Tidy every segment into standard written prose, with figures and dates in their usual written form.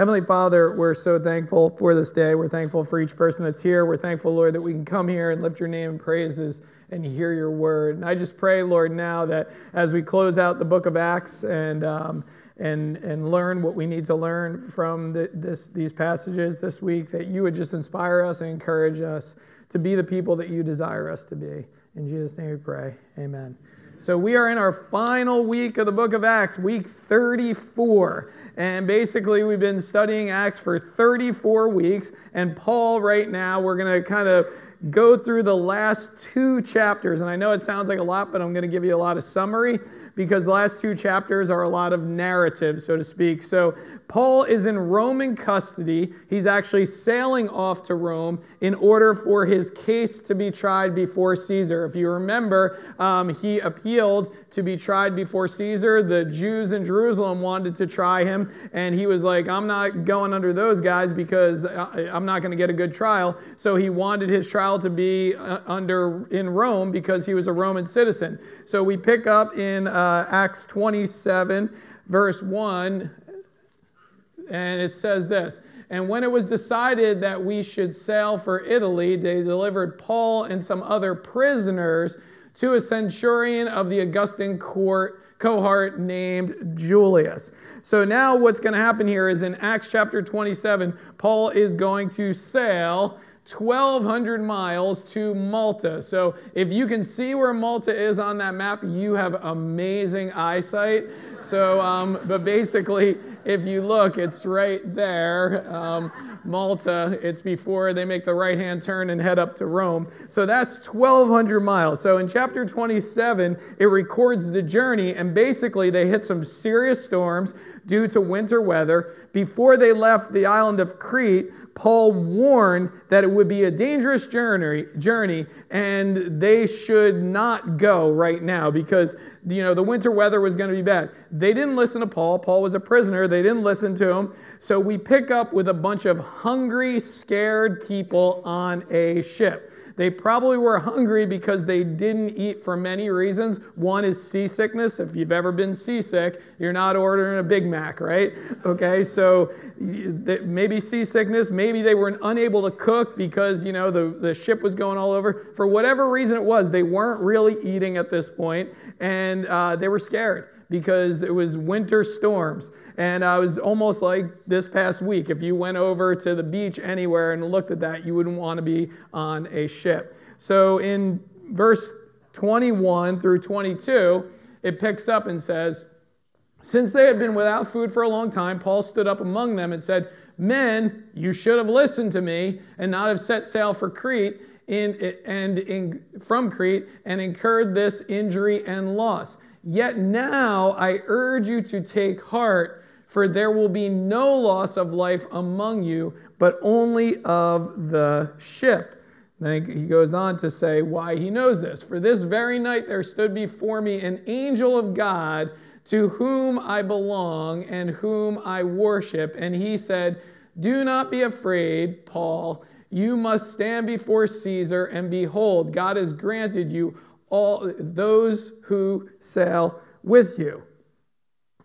Heavenly Father, we're so thankful for this day. We're thankful for each person that's here. We're thankful, Lord, that we can come here and lift your name in praises and hear your word. And I just pray, Lord, now that as we close out the book of Acts and learn what we need to learn from these passages this week, that you would just inspire us and encourage us to be the people that you desire us to be. In Jesus' name we pray. Amen. So we are in our final week of the book of Acts, week 34. And basically, we've been studying Acts for 34 weeks. And Paul, right now, we're going to kind of go through the last two chapters. And I know it sounds like a lot, but I'm going to give you a lot of summary because the last two chapters are a lot of narrative, so to speak. So Paul is in Roman custody. He's actually sailing off to Rome in order for his case to be tried before Caesar. If you remember, he appealed to be tried before Caesar. The Jews in Jerusalem wanted to try him, and he was like, I'm not going under those guys because I'm not going to get a good trial. So he wanted his trial to be in Rome because he was a Roman citizen. So we pick up in Acts 27, verse 1, and it says this: "And when it was decided that we should sail for Italy, they delivered Paul and some other prisoners to a centurion of the Augustan cohort named Julius." So now what's going to happen here is in Acts chapter 27, Paul is going to sail 1,200 miles to Malta. So if you can see where Malta is on that map, you have amazing eyesight. So, but basically, if you look, it's right there. Malta, it's before they make the right-hand turn and head up to Rome. So that's 1,200 miles. So in chapter 27, it records the journey, and basically they hit some serious storms due to winter weather. Before they left the island of Crete, Paul warned that it would be a dangerous journey, and they should not go right now because, you know, the winter weather was going to be bad. They didn't listen to Paul. Paul was a prisoner. They didn't listen to him. So we pick up with a bunch of hungry, scared people on a ship. They probably were hungry because they didn't eat for many reasons. One is seasickness. If you've ever been seasick, you're not ordering a Big Mac, right? Okay, so maybe seasickness. Maybe they were unable to cook because, you know, the ship was going all over. For whatever reason it was, they weren't really eating at this point, and they were scared because it was winter storms. And I was almost like this past week. If you went over to the beach anywhere and looked at that, you wouldn't want to be on a ship. So in verse 21 through 22, it picks up and says, "Since they had been without food for a long time, Paul stood up among them and said, 'Men, you should have listened to me and not have set sail for Crete from Crete and incurred this injury and loss. Yet now I urge you to take heart, for there will be no loss of life among you, but only of the ship.'" Then he goes on to say why he knows this. "For this very night there stood before me an angel of God, to whom I belong and whom I worship. And he said, 'Do not be afraid, Paul. You must stand before Caesar, and behold, God has granted you all those who sail with you.'"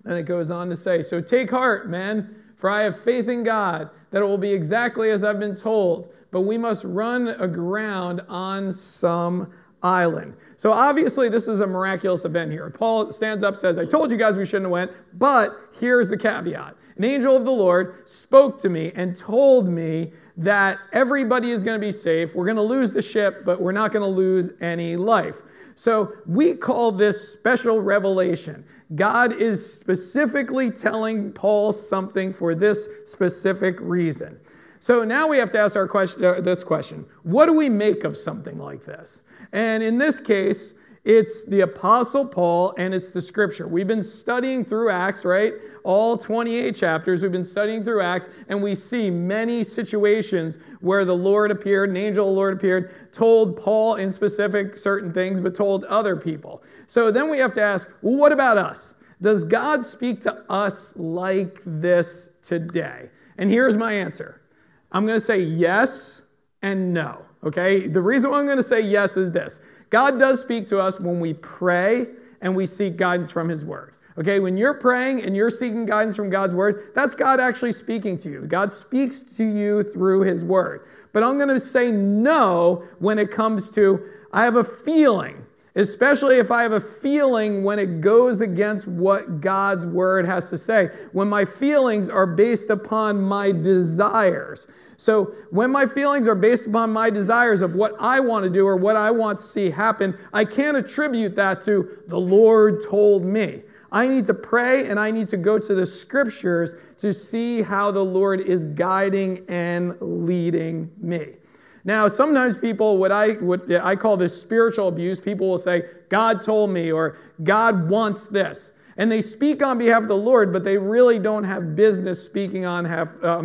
And it goes on to say, "So take heart, men, for I have faith in God that it will be exactly as I've been told, but we must run aground on some island." So obviously this is a miraculous event here. Paul stands up, says, "I told you guys we shouldn't have went, but here's the caveat. An angel of the Lord spoke to me and told me that everybody is going to be safe. We're going to lose the ship, but we're not going to lose any life." So we call this special revelation. God is specifically telling Paul something for this specific reason. So now we have to ask this question. What do we make of something like this? And in this case, it's the Apostle Paul, and it's the Scripture. We've been studying through Acts, right? All 28 chapters, we've been studying through Acts, and we see many situations where the Lord appeared, an angel of the Lord appeared, told Paul in specific certain things, but told other people. So then we have to ask, well, what about us? Does God speak to us like this today? And here's my answer. I'm going to say yes and no, okay? The reason why I'm going to say yes is this. God does speak to us when we pray and we seek guidance from his word. Okay, when you're praying and you're seeking guidance from God's word, that's God actually speaking to you. God speaks to you through his word. But I'm going to say no when it comes to, I have a feeling, especially if I have a feeling when it goes against what God's word has to say, when my feelings are based upon my desires. So when my feelings are based upon my desires of what I want to do or what I want to see happen, I can't attribute that to the Lord told me. I need to pray and I need to go to the scriptures to see how the Lord is guiding and leading me. Now, sometimes people, what I call this spiritual abuse, people will say, God told me, or God wants this. And they speak on behalf of the Lord, but they really don't have business speaking on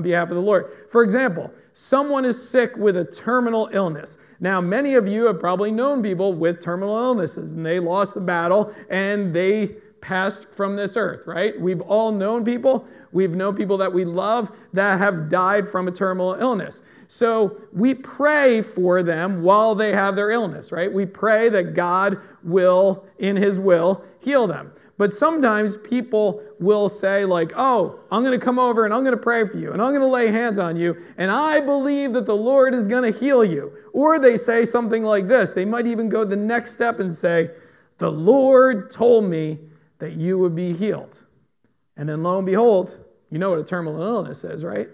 behalf of the Lord. For example, someone is sick with a terminal illness. Now, many of you have probably known people with terminal illnesses, and they lost the battle, and they passed from this earth, right? We've all known people. We've known people that we love that have died from a terminal illness. So we pray for them while they have their illness, right? We pray that God will, in his will, heal them. But sometimes people will say like, oh, I'm going to come over and I'm going to pray for you and I'm going to lay hands on you and I believe that the Lord is going to heal you. Or they say something like this. They might even go the next step and say, the Lord told me that you would be healed. And then lo and behold, you know what a terminal illness is, right?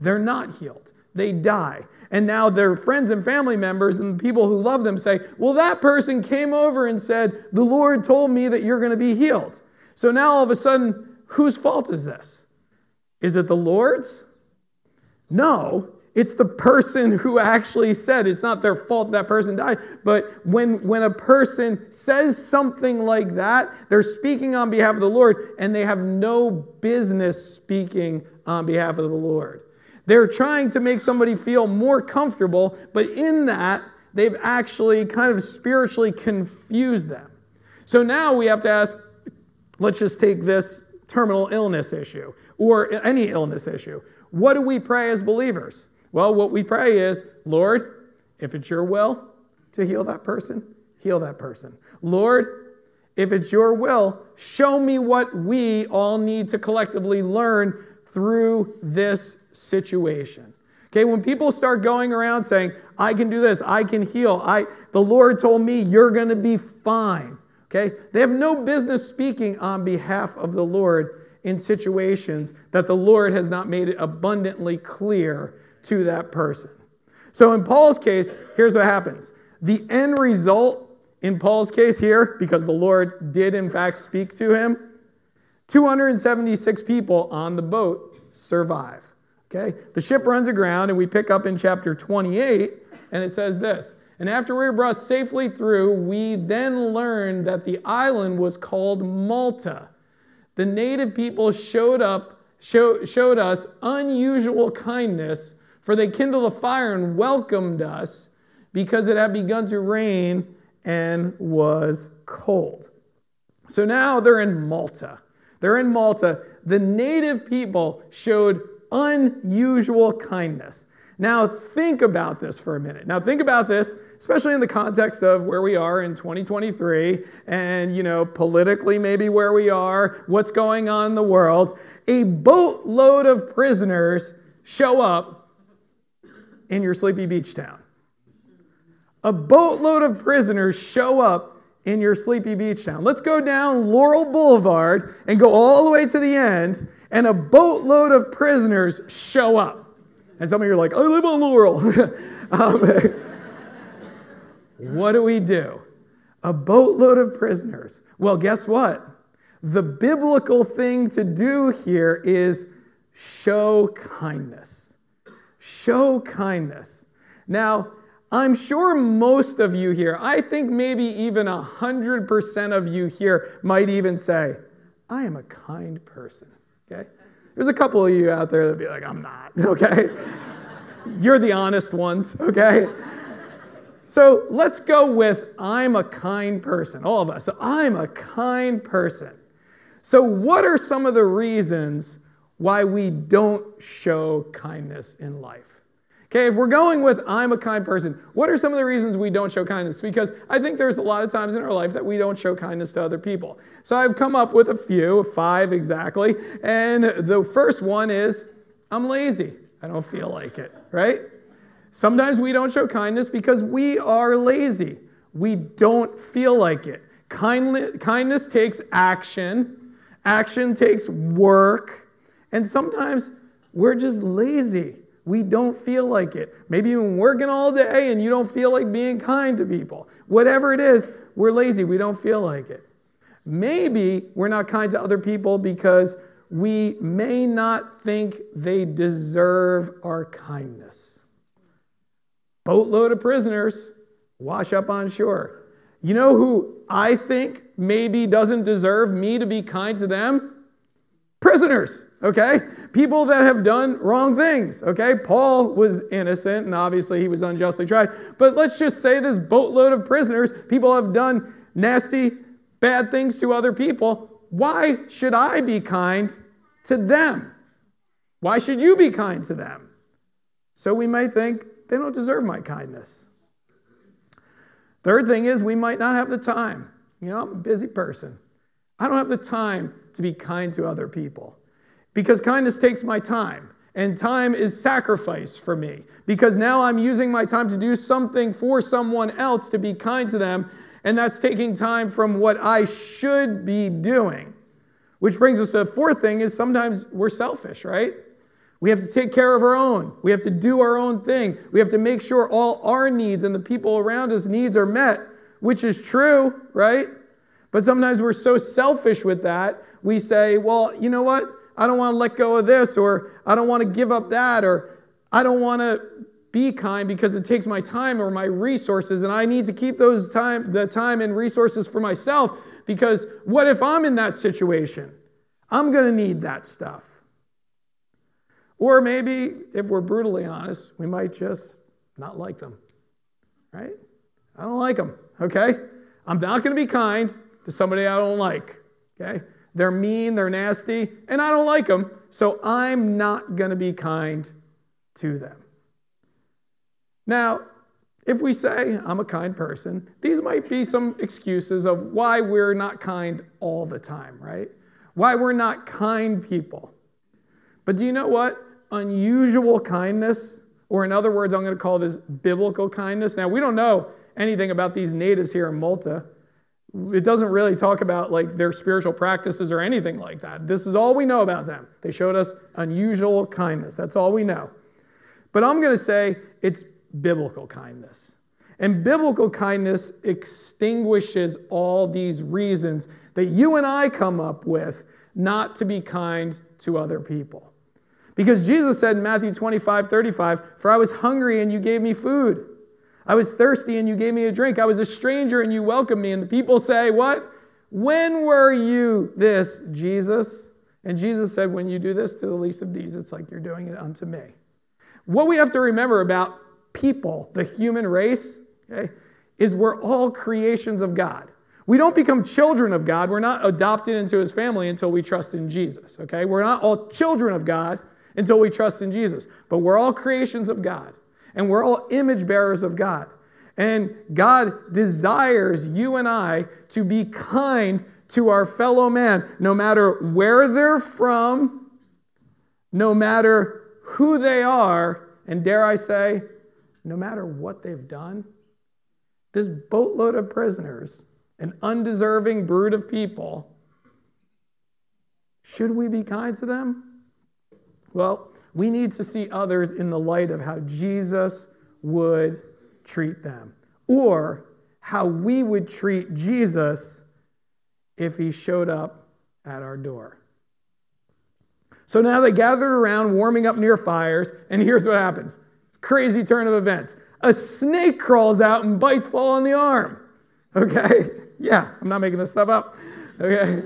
They're not healed. They die. And now their friends and family members and people who love them say, well, that person came over and said, the Lord told me that you're going to be healed. So now all of a sudden, whose fault is this? Is it the Lord's? No. It's the person who actually said. It's not their fault that person died. But when a person says something like that, they're speaking on behalf of the Lord, and they have no business speaking on behalf of the Lord. They're trying to make somebody feel more comfortable, but in that, they've actually kind of spiritually confused them. So now we have to ask, let's just take this terminal illness issue or any illness issue. What do we pray as believers? Well, what we pray is, Lord, if it's your will to heal that person, heal that person. Lord, if it's your will, show me what we all need to collectively learn through this situation. Okay, when people start going around saying, I can do this, I can heal, the Lord told me you're going to be fine. Okay, they have no business speaking on behalf of the Lord in situations that the Lord has not made it abundantly clear to that person. So in Paul's case, here's what happens. The end result in Paul's case here, because the Lord did in fact speak to him, 276 people on the boat survive. Okay? The ship runs aground, and we pick up in chapter 28, and it says this, and after we were brought safely through, we then learned that the island was called Malta. The native people showed us unusual kindness, for they kindled a fire and welcomed us because it had begun to rain and was cold. So now they're in Malta. They're in Malta. The native people showed unusual kindness. Now think about this for a minute. Now think about this, especially in the context of where we are in 2023 and, politically maybe where we are, what's going on in the world. A boatload of prisoners show up in your sleepy beach town. A boatload of prisoners show up in your sleepy beach town. Let's go down Laurel Boulevard and go all the way to the end, and a boatload of prisoners show up. And some of you are like, I live on Laurel. What do we do? A boatload of prisoners. Well, guess what? The biblical thing to do here is show kindness. Show kindness. Now, I'm sure most of you here, I think maybe even 100% of you here might even say, I am a kind person, okay? There's a couple of you out there that be like, I'm not, okay? You're the honest ones, okay? So let's go with, I'm a kind person, all of us. So I'm a kind person. So what are some of the reasons why we don't show kindness in life? Okay, if we're going with I'm a kind person, what are some of the reasons we don't show kindness? Because I think there's a lot of times in our life that we don't show kindness to other people. So I've come up with a few, 5 exactly, and the first one is I'm lazy. I don't feel like it, right? Sometimes we don't show kindness because we are lazy. We don't feel like it. Kindness takes action. Action takes work. And sometimes we're just lazy. We don't feel like it. Maybe you've been working all day and you don't feel like being kind to people. Whatever it is, we're lazy. We don't feel like it. Maybe we're not kind to other people because we may not think they deserve our kindness. Boatload of prisoners wash up on shore. You know who I think maybe doesn't deserve me to be kind to them? Prisoners, okay? People that have done wrong things, okay? Paul was innocent, and obviously he was unjustly tried. But let's just say this boatload of prisoners, people have done nasty, bad things to other people. Why should I be kind to them? Why should you be kind to them? So we might think, they don't deserve my kindness. Third thing is, we might not have the time. You know, I'm a busy person. I don't have the time to be kind to other people because kindness takes my time, and time is sacrifice for me because now I'm using my time to do something for someone else to be kind to them, and that's taking time from what I should be doing. Which brings us to the fourth thing is sometimes we're selfish, right? We have to take care of our own. We have to do our own thing. We have to make sure all our needs and the people around us needs are met, which is true, right? But sometimes we're so selfish with that, we say, well, you know what? I don't want to let go of this, or I don't want to give up that, or I don't want to be kind because it takes my time or my resources, and I need to keep those the time and resources for myself because what if I'm in that situation? I'm going to need that stuff. Or maybe, if we're brutally honest, we might just not like them, right? I don't like them, okay? I'm not going to be kind to somebody I don't like, okay? They're mean, they're nasty, and I don't like them, so I'm not going to be kind to them. Now, if we say, I'm a kind person, these might be some excuses of why we're not kind all the time, right? Why we're not kind people. But do you know what? Unusual kindness, or in other words, I'm going to call this biblical kindness. Now, we don't know anything about these natives here in Malta. It doesn't really talk about like their spiritual practices or anything like that. This is all we know about them. They showed us unusual kindness. That's all we know. But I'm going to say it's biblical kindness. And biblical kindness extinguishes all these reasons that you and I come up with not to be kind to other people. Because Jesus said in Matthew 25:35, for I was hungry and you gave me food. I was thirsty and you gave me a drink. I was a stranger and you welcomed me. And the people say, what? When were you this, Jesus? And Jesus said, when you do this to the least of these, it's like you're doing it unto me. What we have to remember about people, the human race, okay, is we're all creations of God. We don't become children of God. We're not adopted into his family until we trust in Jesus, okay? We're not all children of God until we trust in Jesus. But we're all creations of God, and we're all image bearers of God. And God desires you and I to be kind to our fellow man, no matter where they're from, no matter who they are, and dare I say, no matter what they've done. This boatload of prisoners, an undeserving brood of people, should we be kind to them? Well, we need to see others in the light of how Jesus would treat them, or how we would treat Jesus if he showed up at our door. So now they gathered around, warming up near fires, and here's what happens. It's a crazy turn of events. A snake crawls out and bites Paul on the arm. Okay? Yeah, I'm not making this stuff up. Okay?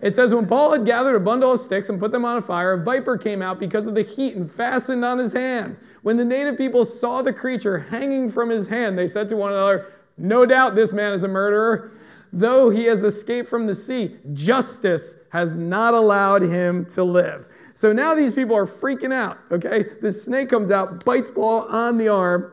It says, when Paul had gathered a bundle of sticks and put them on a fire, a viper came out because of the heat and fastened on his hand. When the native people saw the creature hanging from his hand, they said to one another, no doubt this man is a murderer. Though he has escaped from the sea, justice has not allowed him to live. So now these people are freaking out, okay? This snake comes out, bites Paul on the arm,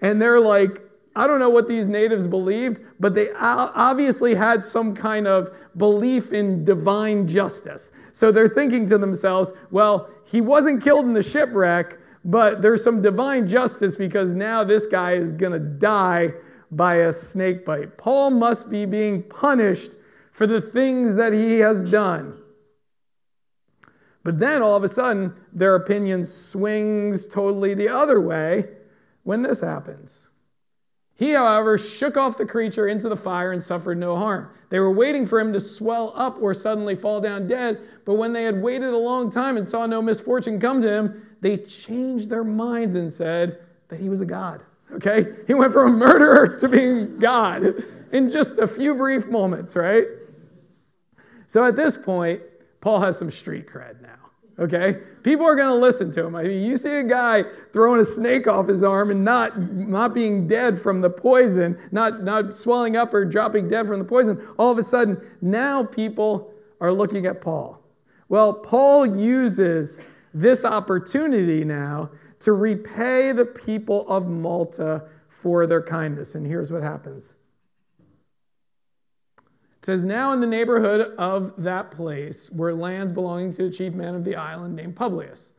and they're like, I don't know what these natives believed, but they obviously had some kind of belief in divine justice. So they're thinking to themselves, well, he wasn't killed in the shipwreck, but there's some divine justice because now this guy is going to die by a snake bite. Paul must be being punished for the things that he has done. But then all of a sudden, their opinion swings totally the other way when this happens. He, however, shook off the creature into the fire and suffered no harm. They were waiting for him to swell up or suddenly fall down dead, but when they had waited a long time and saw no misfortune come to him, they changed their minds and said that he was a god. Okay? He went from a murderer to being God in just a few brief moments, right? So at this point, Paul has some street cred now, okay? People are going to listen to him. I mean, you see a guy throwing a snake off his arm and not being dead from the poison, not swelling up or dropping dead from the poison. All of a sudden, now people are looking at Paul. Well, Paul uses this opportunity now to repay the people of Malta for their kindness. And here's what happens. It says, now in the neighborhood of that place were lands belonging to the chief man of the island named Publius,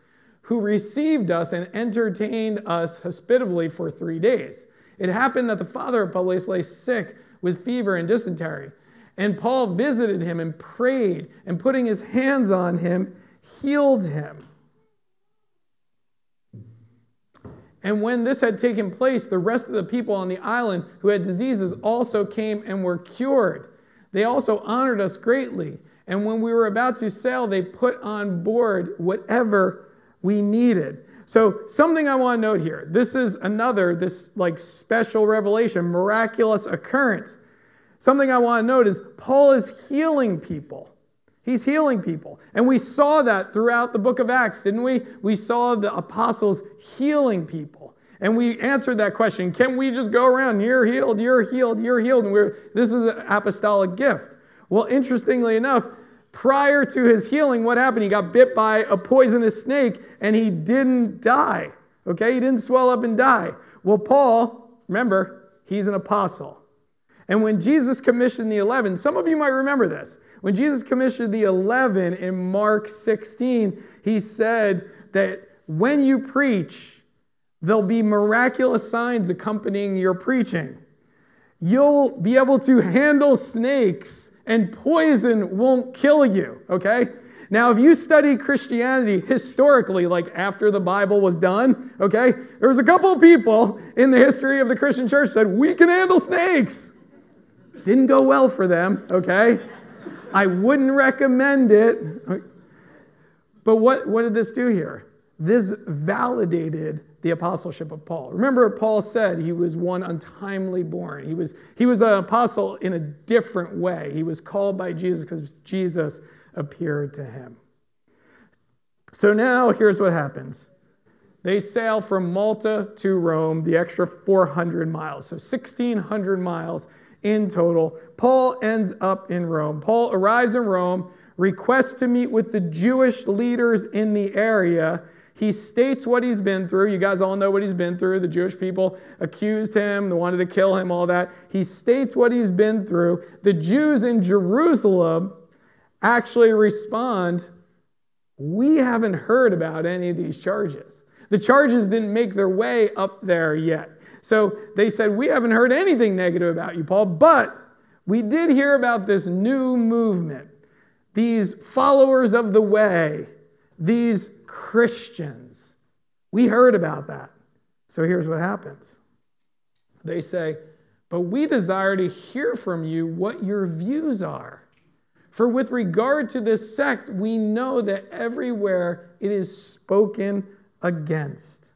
who received us and entertained us hospitably for 3 days. It happened that the father of Publius lay sick with fever and dysentery. And Paul visited him and prayed, and putting his hands on him, healed him. And when this had taken place, the rest of the people on the island who had diseases also came and were cured. They also honored us greatly. And when we were about to sail, they put on board whatever we needed. So something I want to note here. This is this special revelation, miraculous occurrence. Something I want to note is Paul is healing people. He's healing people. And we saw that throughout the book of Acts, didn't we? We saw the apostles healing people. And we answered that question, can we just go around, you're healed, you're healed, you're healed, and this is an apostolic gift. Well, interestingly enough, prior to his healing, what happened? He got bit by a poisonous snake, and he didn't die, okay? He didn't swell up and die. Well, Paul, remember, he's an apostle. And when Jesus commissioned the 11, some of you might remember this. When Jesus commissioned the 11 in Mark 16, he said that when you preach, there'll be miraculous signs accompanying your preaching. You'll be able to handle snakes, and poison won't kill you, okay? Now, if you study Christianity historically, like after the Bible was done, okay, there was a couple of people in the history of the Christian church that said, we can handle snakes. Didn't go well for them, okay? I wouldn't recommend it. But what did this do here? This validated the apostleship of Paul. Remember, Paul said he was one untimely born. He was an apostle in a different way. He was called by Jesus because Jesus appeared to him. So now here's what happens. They sail from Malta to Rome, the extra 400 miles. So 1,600 miles in total. Paul ends up in Rome. Paul arrives in Rome, requests to meet with the Jewish leaders in the area. He states what he's been through. You guys all know what he's been through. The Jewish people accused him. They wanted to kill him, all that. He states what he's been through. The Jews in Jerusalem actually respond, we haven't heard about any of these charges. The charges didn't make their way up there yet. So they said, we haven't heard anything negative about you, Paul, but we did hear about this new movement, these followers of the way, these Christians. We heard about that. So here's what happens. They say, but we desire to hear from you what your views are. For with regard to this sect, we know that everywhere it is spoken against.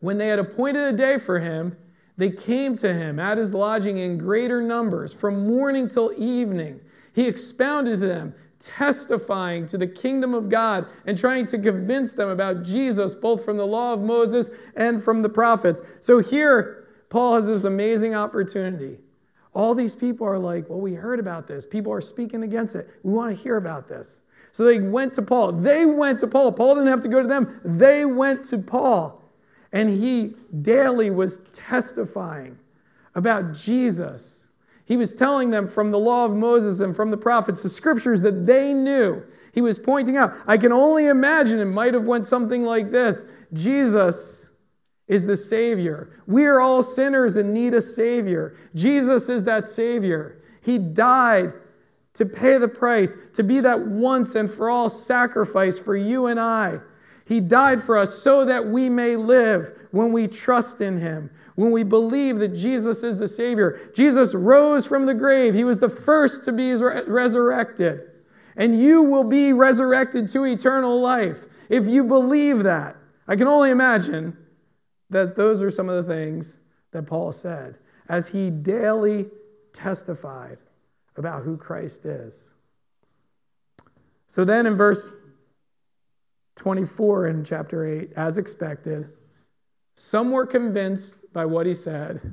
When they had appointed a day for him, they came to him at his lodging in greater numbers from morning till evening. He expounded to them, testifying to the kingdom of God and trying to convince them about Jesus, both from the law of Moses and from the prophets. So here, Paul has this amazing opportunity. All these people are like, well, we heard about this. People are speaking against it. We want to hear about this. So they went to Paul. Paul didn't have to go to them. They went to Paul. And he daily was testifying about Jesus. He was telling them from the law of Moses and from the prophets, the scriptures that they knew. He was pointing out. I can only imagine it might have went something like this. Jesus is the Savior. We are all sinners and need a Savior. Jesus is that Savior. He died to pay the price, to be that once and for all sacrifice for you and I. He died for us so that we may live when we trust in Him, when we believe that Jesus is the Savior. Jesus rose from the grave. He was the first to be resurrected. And you will be resurrected to eternal life if you believe that. I can only imagine that those are some of the things that Paul said as he daily testified about who Christ is. So then in verse 24 in chapter 8, as expected, some were convinced by what he said,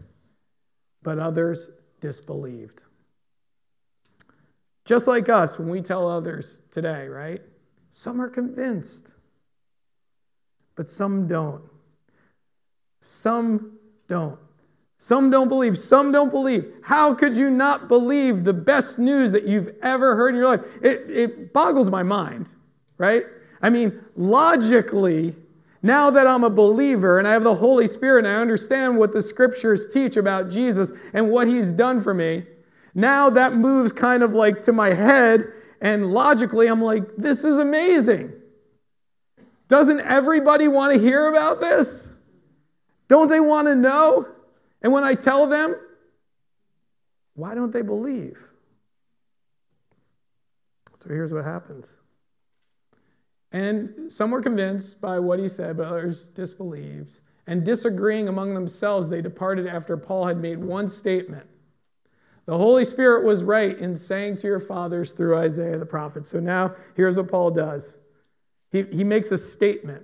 but others disbelieved. Just like us when we tell others today, right? Some are convinced, but some don't. Some don't. Some don't believe. Some don't believe. How could you not believe the best news that you've ever heard in your life? It boggles my mind, right? I mean, logically, now that I'm a believer and I have the Holy Spirit and I understand what the Scriptures teach about Jesus and what He's done for me, now that moves kind of like to my head, and logically I'm like, this is amazing. Doesn't everybody want to hear about this? Don't they want to know? And when I tell them, why don't they believe? So here's what happens. And some were convinced by what he said, but others disbelieved. And disagreeing among themselves, they departed after Paul had made one statement. The Holy Spirit was right in saying to your fathers through Isaiah the prophet. So now here's what Paul does. He makes a statement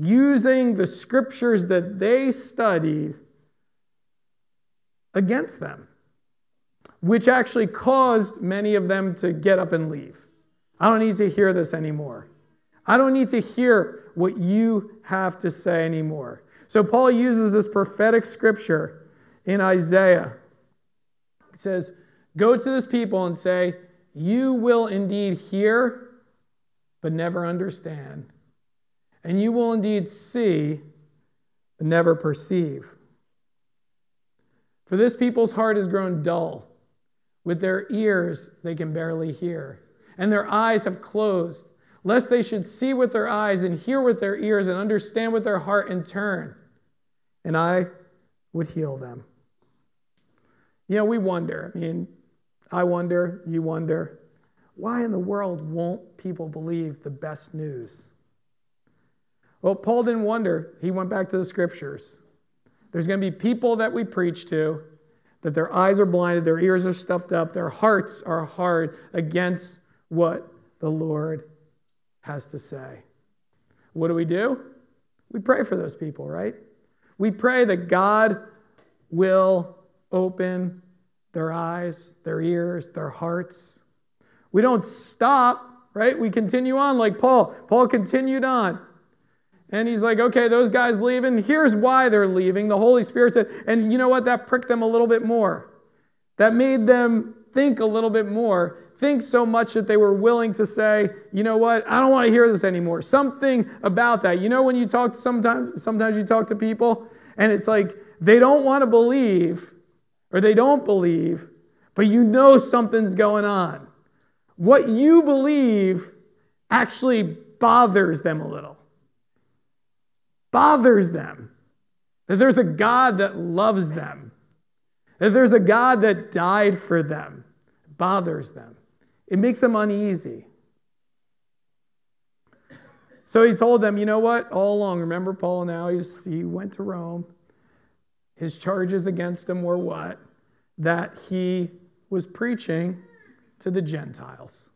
using the scriptures that they studied against them, which actually caused many of them to get up and leave. I don't need to hear this anymore. I don't need to hear what you have to say anymore. So Paul uses this prophetic scripture in Isaiah. It says, go to this people and say, you will indeed hear, but never understand. And you will indeed see, but never perceive. For this people's heart has grown dull. With their ears they can barely hear, and their eyes have closed, lest they should see with their eyes and hear with their ears and understand with their heart and turn, and I would heal them. You know, we wonder. I mean, I wonder, you wonder, why in the world won't people believe the best news? Well, Paul didn't wonder. He went back to the scriptures. There's going to be people that we preach to that their eyes are blinded, their ears are stuffed up, their hearts are hard against what the Lord has to say. What do? We pray for those people, right? We pray that God will open their eyes, their ears, their hearts. We don't stop, right? We continue on like Paul. Paul continued on. And he's like, okay, those guys leaving. Here's why they're leaving. The Holy Spirit said, and you know what? That pricked them a little bit more. That made them think a little bit more. Think so much that they were willing to say, you know what? I don't want to hear this anymore. Something about that. You know when you talk sometimes you talk to people and it's like they don't want to believe or they don't believe, but you know something's going on. What you believe actually bothers them a little. Bothers them, that there's a God that loves them, that there's a God that died for them. It bothers them. It makes them uneasy. So he told them, you know what? All along, remember Paul now, he went to Rome. His charges against him were what? That he was preaching to the Gentiles.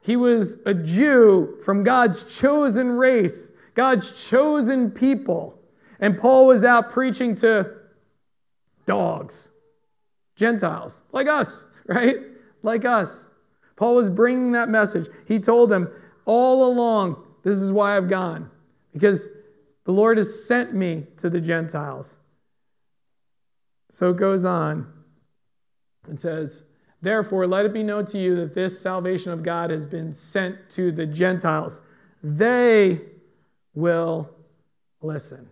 He was a Jew from God's chosen race, God's chosen people. And Paul was out preaching to dogs, Gentiles, like us, right? Like us. Paul was bringing that message. He told them all along, this is why I've gone, because the Lord has sent me to the Gentiles. So it goes on. It says, therefore, let it be known to you that this salvation of God has been sent to the Gentiles. They will listen.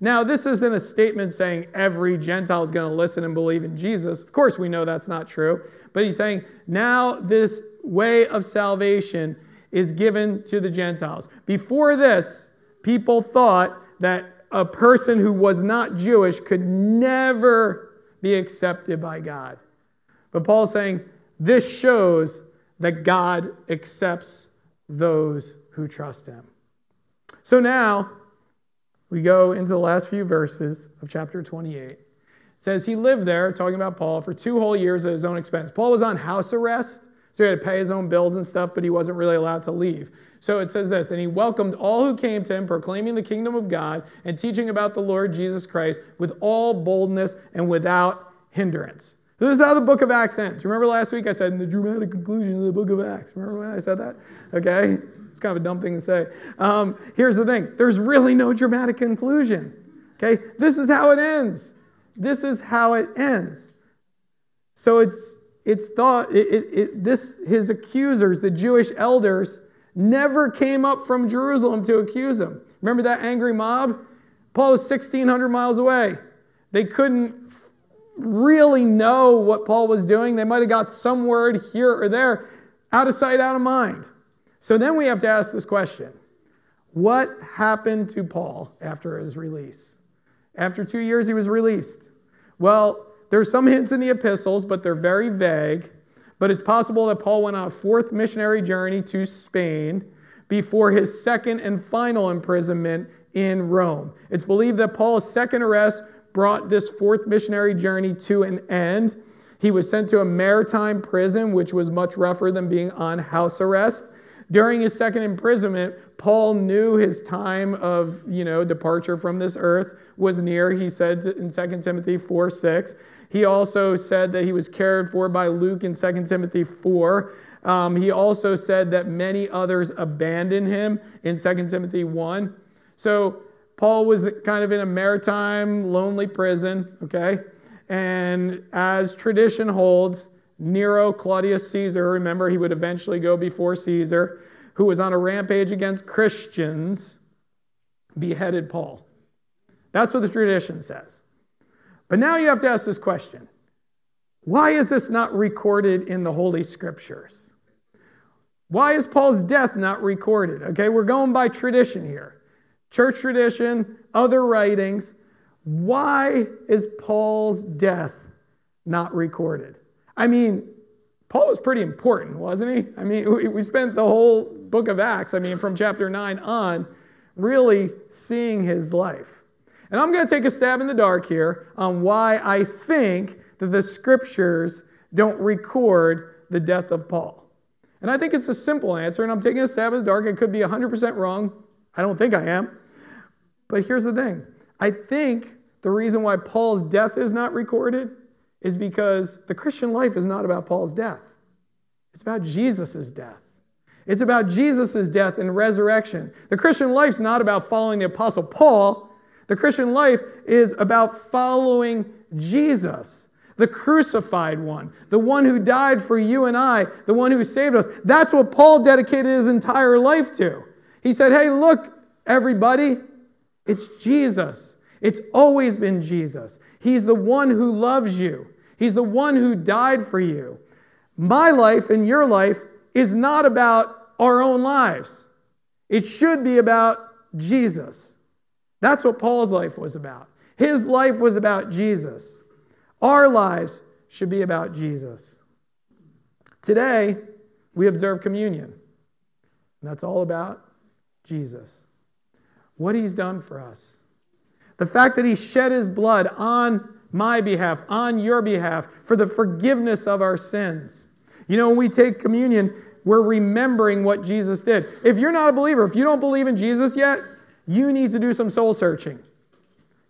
Now, this isn't a statement saying every Gentile is going to listen and believe in Jesus. Of course, we know that's not true. But he's saying now this way of salvation is given to the Gentiles. Before this, people thought that a person who was not Jewish could never be accepted by God. But Paul's saying this shows that God accepts those who trust him. So now we go into the last few verses of chapter 28. It says he lived there, talking about Paul, for 2 whole years at his own expense. Paul was on house arrest, so he had to pay his own bills and stuff, but he wasn't really allowed to leave. So it says this, and he welcomed all who came to him, proclaiming the kingdom of God and teaching about the Lord Jesus Christ with all boldness and without hindrance. So this is how the book of Acts ends. Remember last week I said, in the dramatic conclusion of the book of Acts. Remember when I said that? Okay. It's kind of a dumb thing to say. Here's the thing. There's really no dramatic conclusion. Okay? This is how it ends. This is how it ends. So his accusers, the Jewish elders, never came up from Jerusalem to accuse him. Remember that angry mob? Paul was 1,600 miles away. They couldn't really know what Paul was doing. They might have got some word here or there. Out of sight, out of mind. So then we have to ask this question. What happened to Paul after his release? After 2 years, he was released. Well, there's some hints in the epistles, but they're very vague. But it's possible that Paul went on a 4th missionary journey to Spain before his 2nd and final imprisonment in Rome. It's believed that Paul's 2nd arrest brought this 4th missionary journey to an end. He was sent to a maritime prison, which was much rougher than being on house arrest. During his 2nd imprisonment, Paul knew his time of, departure from this earth was near. He said in 2 Timothy 4:6. He also said that he was cared for by Luke in 2 Timothy 4. He also said that many others abandoned him in 2 Timothy 1. So Paul was kind of in a maritime, lonely prison, okay? And as tradition holds, Nero, Claudius Caesar, remember he would eventually go before Caesar, who was on a rampage against Christians, beheaded Paul. That's what the tradition says. But now you have to ask this question. Why is this not recorded in the Holy Scriptures? Why is Paul's death not recorded? Okay, we're going by tradition here. Church tradition, other writings. Why is Paul's death not recorded? I mean, Paul was pretty important, wasn't he? I mean, we spent the whole book of Acts, from chapter 9 on, really seeing his life. And I'm going to take a stab in the dark here on why I think that the Scriptures don't record the death of Paul. And I think it's a simple answer, and I'm taking a stab in the dark. I could be 100% wrong. I don't think I am. But here's the thing. I think the reason why Paul's death is not recorded is because the Christian life is not about Paul's death. It's about Jesus' death. It's about Jesus' death and resurrection. The Christian life's not about following the Apostle Paul. The Christian life is about following Jesus, the crucified one, the one who died for you and I, the one who saved us. That's what Paul dedicated his entire life to. He said, hey, look, everybody, it's Jesus. It's always been Jesus. He's the one who loves you. He's the one who died for you. My life and your life is not about our own lives. It should be about Jesus. That's what Paul's life was about. His life was about Jesus. Our lives should be about Jesus. Today, we observe communion. And that's all about Jesus. What he's done for us. The fact that he shed his blood on my behalf, on your behalf, for the forgiveness of our sins. When we take communion, we're remembering what Jesus did. If you're not a believer, if you don't believe in Jesus yet, you need to do some soul searching.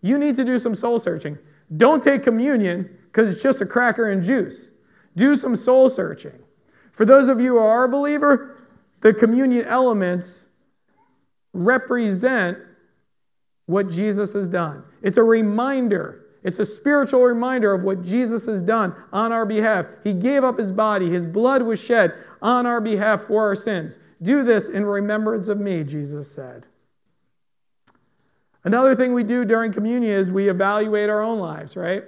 Don't take communion because it's just a cracker and juice. Do some soul searching. For those of you who are a believer, the communion elements represent what Jesus has done. It's a reminder. It's a spiritual reminder of what Jesus has done on our behalf. He gave up his body. His blood was shed on our behalf for our sins. Do this in remembrance of me, Jesus said. Another thing we do during communion is we evaluate our own lives, right?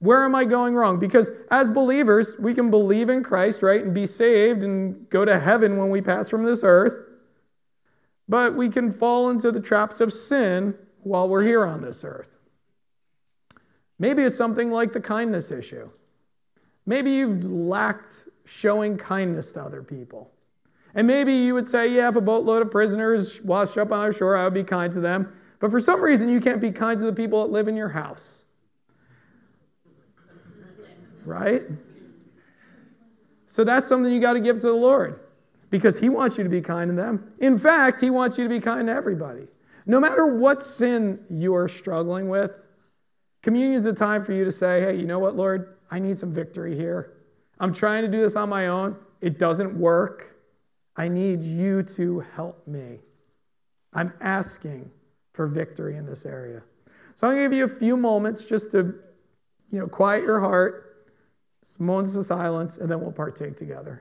Where am I going wrong? Because as believers, we can believe in Christ, right, and be saved and go to heaven when we pass from this earth. But we can fall into the traps of sin while we're here on this earth. Maybe it's something like the kindness issue. Maybe you've lacked showing kindness to other people. And maybe you would say, yeah, if a boatload of prisoners washed up on our shore, I would be kind to them. But for some reason, you can't be kind to the people that live in your house. Right? So that's something you got to give to the Lord, because he wants you to be kind to them. In fact, he wants you to be kind to everybody. No matter what sin you are struggling with, communion is a time for you to say, hey, you know what, Lord? I need some victory here. I'm trying to do this on my own. It doesn't work. I need you to help me. I'm asking for victory in this area. So I'm going to give you a few moments just to, quiet your heart, some moments of silence, and then we'll partake together.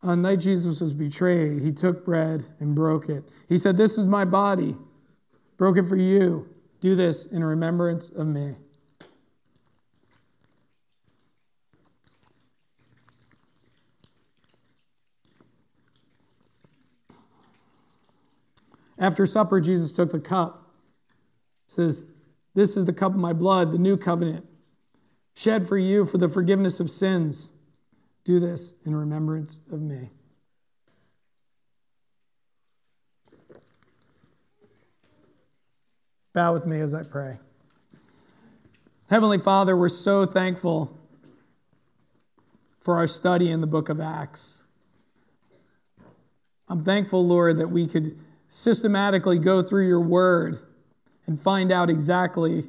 On the night Jesus was betrayed, he took bread and broke it. He said, this is my body, broken for you. Do this in remembrance of me. After supper, Jesus took the cup. He says, this is the cup of my blood, the new covenant, shed for you for the forgiveness of sins. Do this in remembrance of me. Bow with me as I pray. Heavenly Father, we're so thankful for our study in the book of Acts. I'm thankful, Lord, that we could systematically go through your word and find out exactly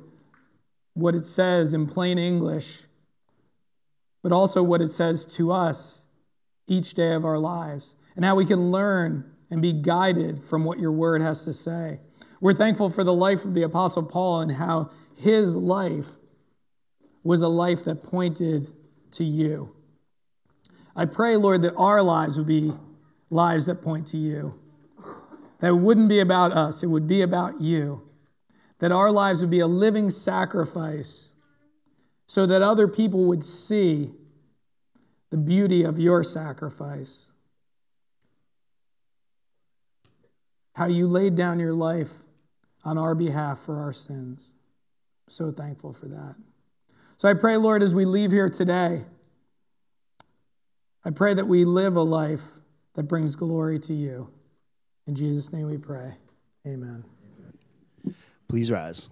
what it says in plain English, but also what it says to us each day of our lives, and how we can learn and be guided from what your word has to say. We're thankful for the life of the Apostle Paul and how his life was a life that pointed to you. I pray, Lord, that our lives would be lives that point to you, that it wouldn't be about us, it would be about you, that our lives would be a living sacrifice so that other people would see the beauty of your sacrifice, how you laid down your life on our behalf for our sins. I'm so thankful for that. So I pray, Lord, as we leave here today, I pray that we live a life that brings glory to you. In Jesus' name we pray. Amen. Please rise.